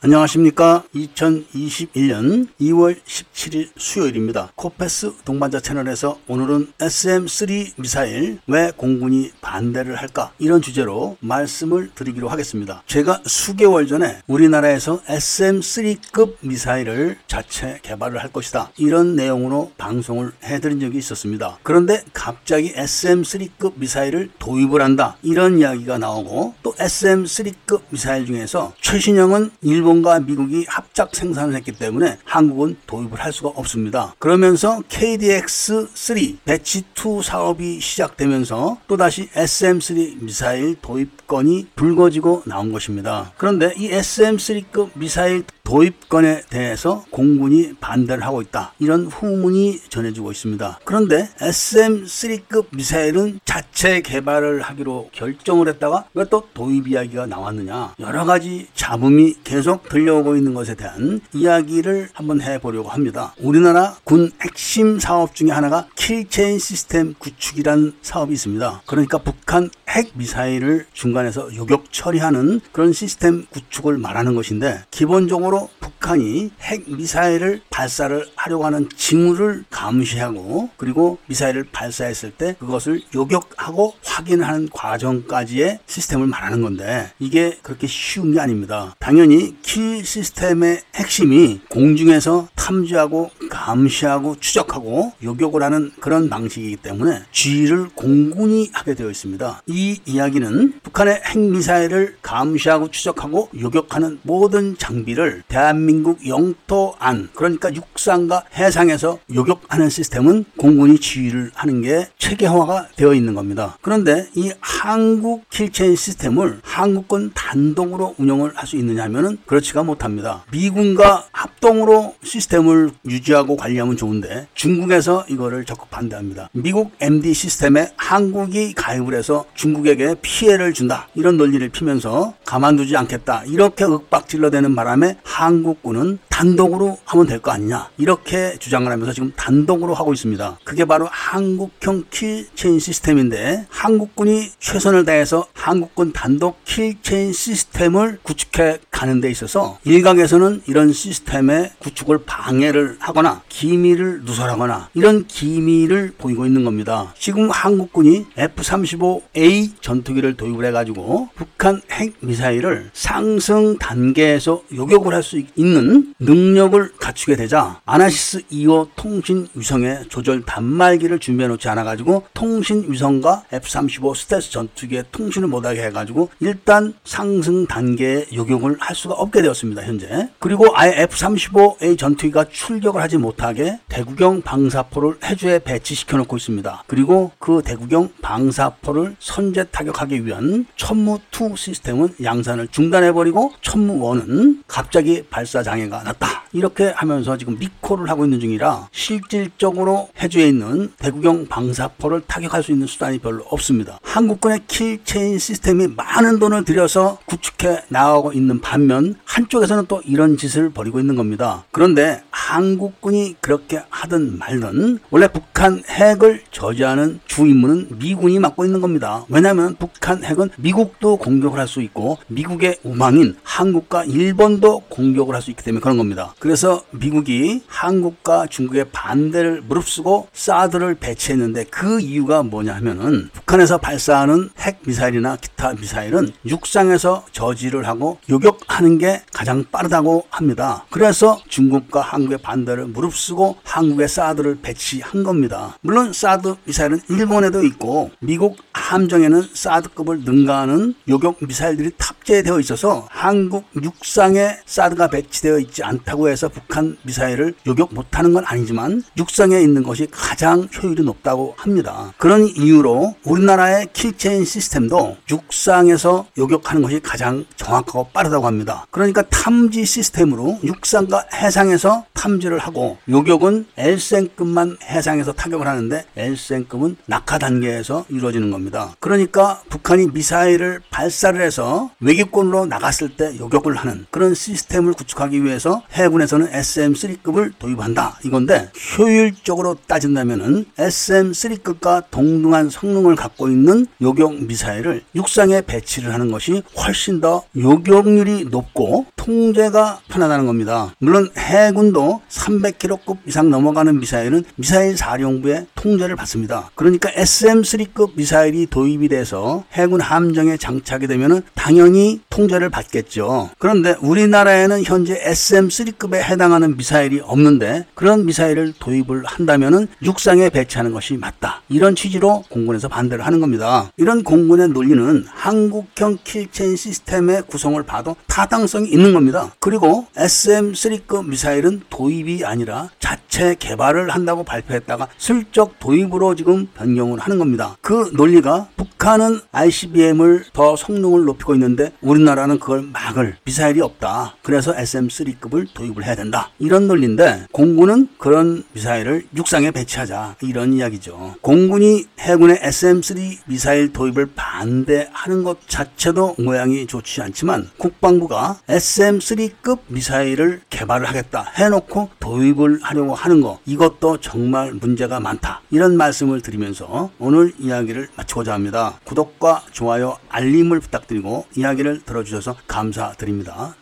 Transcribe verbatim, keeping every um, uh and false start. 안녕하십니까. 이천이십일년 이월 십칠일 수요일입니다. 코페스 동반자 채널에서 오늘은 에스엠 쓰리 미사일 왜 공군이 반대를 할까, 이런 주제로 말씀을 드리기로 하겠습니다. 제가 수개월 전에 우리나라에서 에스엠 쓰리급 미사일을 자체 개발을 할 것이다, 이런 내용으로 방송을 해드린 적이 있었습니다. 그런데 갑자기 에스엠 쓰리급 미사일을 도입을 한다, 이런 이야기가 나오고, 또 에스엠 쓰리급 미사일 중에서 최신형은 일본 일본과 미국이 합작 생산을 했기 때문에 한국은 도입을 할 수가 없습니다. 그러면서 케이디엑스 쓰리 배치 투 사업이 시작되면서 또다시 에스엠 쓰리 미사일 도입건이 불거지고 나온 것입니다. 그런데 이 에스엠 쓰리급 미사일 도입건에 대해서 공군이 반대를 하고 있다, 이런 후문이 전해지고 있습니다. 그런데 에스엠 쓰리급 미사일은 자체 개발을 하기로 결정을 했다가 왜 또 도입 이야기가 나왔느냐, 여러 가지 잡음이 계속 들려오고 있는 것에 대한 이야기를 한번 해보려고 합니다. 우리나라 군 핵심 사업 중에 하나가 킬체인 시스템 구축이란 사업이 있습니다. 그러니까 북한 핵미사일을 중간에서 요격 처리하는 그런 시스템 구축을 말하는 것인데, 기본적으로 북한이 핵미사일을 발사를 하려고 하는 징후를 감시하고, 그리고 미사일을 발사했을 때 그것을 요격하고 확인하는 과정까지의 시스템을 말하는 건데, 이게 그렇게 쉬운 게 아닙니다. 당연히 킬 시스템의 핵심이 공중에서 탐지하고 감시하고 추적하고 요격을 하는 그런 방식이기 때문에 지휘를 공군이 하게 되어 있습니다. 이 이야기는 북한의 핵미사일을 감시하고 추적하고 요격하는 모든 장비를 대한민국 영토 안, 그러니까 육상과 해상에서 요격하는 시스템은 공군이 지휘를 하는 게 체계화가 되어 있는 겁니다. 그런데 이 한국 킬체인 시스템을 한국군 단독으로 운영을 할 수 있느냐 하면은 그렇지가 못합니다. 미군과 합동으로 시스템을 유지하고 관리하면 좋은데, 중국에서 이거를 적극 반대합니다. 미국 엠디 시스템에 한국이 가입을 해서 중국에게 피해를 준다, 이런 논리를 피면서 가만두지 않겠다, 이렇게 윽박질러대는 바람에 한국군은 단독으로 하면 될 거 아니냐, 이렇게 주장을 하면서 지금 단독으로 하고 있습니다. 그게 바로 한국형 킬체인 시스템인데, 한국군이 최선을 다해서 한국군 단독 킬체인 시스템을 구축해 가는 데 있어서 일각에서는 이런 시스템의 구축을 방해를 하거나 기밀을 누설하거나 이런 기미를 보이고 있는 겁니다. 지금 한국군이 에프 삼십오 에이 전투기를 도입을 해가지고 북한 핵미사일을 상승 단계에서 요격을 할 수 있는 능력을 갖추게 되자 아나시스 이호 통신위성의 조절 단말기를 준비해놓지 않아가지고 통신위성과 에프 삼십오 스텔스 전투기의 통신을 못하게 해가지고 일단 상승 단계에 요격을 할 수가 없게 되었습니다, 현재. 그리고 아예 에프 삼십오 에이 전투기가 출격을 하지 못하게 대구경 방사포를 해주에 배치시켜놓고 있습니다. 그리고 그 대구경 방사포를 선제 타격하기 위한 천무 투 시스템은 양산을 중단해버리고 천무 원은 갑자기 발사 장애가 났다, 이렇게 하면서 지금 리콜을 하고 있는 중이라 실질적으로 해주에 있는 대구경 방사포를 타격할 수 있는 수단이 별로 없습니다. 한국군의 킬체인 시스템이 많은 돈을 들여서 구축해 나가고 있는 반면 한쪽에서는 또 이런 짓을 벌이고 있는 겁니다. 그런데 한국군이 그렇게 하든 말든 원래 북한 핵을 저지하는 주임무는 미군이 맡고 있는 겁니다. 왜냐하면 북한 핵은 미국도 공격을 할 수 있고 미국의 우방인 한국과 일본도 공격을 할 수 있기 때문에 그런 겁니다. 그래서 미국이 한국과 중국의 반대를 무릅쓰고 사드를 배치했는데, 그 이유가 뭐냐 하면은 북한에서 발사하는 핵미사일이나 기타 미사일은 육상에서 저지를 하고 요격하는 게 가장 빠르다고 합니다. 그래서 중국과 한국의 반대를 무릅쓰고 한국의 사드를 배치한 겁니다. 물론 사드 미사일은 일본에도 있고 미국 함정에는 사드급을 능가하는 요격 미사일들이 탑재되어 있어서 한국 육상에 사드가 배치되어 있지 않다고 해서 북한 미사일을 요격 못하는 건 아니지만 육상에 있는 것이 가장 효율이 높다고 합니다. 그런 이유로 우리나라의 킬체인 시스템도 육상에서 요격하는 것이 가장 정확하고 빠르다고 합니다. 그러니까 탐지 시스템으로 육상과 해상에서 탐지를 하고, 요격은 엘센급만 해상에서 타격을 하는데 엘센급은 낙하 단계에서 이루어지는 겁니다. 그러니까 북한이 미사일을 발사를 해서 외 외교권으로 나갔을 때 요격을 하는 그런 시스템을 구축하기 위해서 해군에서는 에스엠 쓰리급을 도입한다 이건데, 효율적으로 따진다면은 에스엠 쓰리급과 동등한 성능을 갖고 있는 요격 미사일을 육상에 배치를 하는 것이 훨씬 더 요격률이 높고 통제가 편하다는 겁니다. 물론 해군도 삼백 킬로미터급 이상 넘어가는 미사일은 미사일 사령부의 통제를 받습니다. 그러니까 에스엠 쓰리급 미사일이 도입이 돼서 해군 함정에 장착이 되면 당연히 통제를 받겠죠. 그런데 우리나라에는 현재 에스엠 쓰리급에 해당하는 미사일이 없는데 그런 미사일을 도입을 한다면 육상에 배치하는 것이 맞다, 이런 취지로 공군에서 반대를 하는 겁니다. 이런 공군의 논리는 한국형 킬체인 시스템의 구성을 봐도 타당성이 있는 겁니다. 그리고 에스엠 쓰리급 미사일은 도입이 아니라 자체 개발을 한다고 발표했다가 슬쩍 도입으로 지금 변경을 하는 겁니다. 그 논리가 북한은 아이씨비엠을 더 성능을 높이고 있는데 우리나라는 그걸 막을 미사일이 없다, 그래서 에스엠 쓰리급을 도입을 해야 된다, 이런 논리인데 공군은 그런 미사일을 육상에 배치하자, 이런 이야기죠. 공군이 해군의 에스엠 쓰리 미사일 도입을 반대하는 것 자체도 모양이 좋지 않지만 국방부가 에스엠 쓰리급 미사일을 개발을 하겠다 해놓고 도입을 하려고 하는 거, 이것도 정말 문제가 많다, 이런 말씀을 드리면서 오늘 이야기를 마치고자 합니다. 구독과 좋아요, 알림을 부탁드리고 이야기를 들어주셔서 감사드립니다.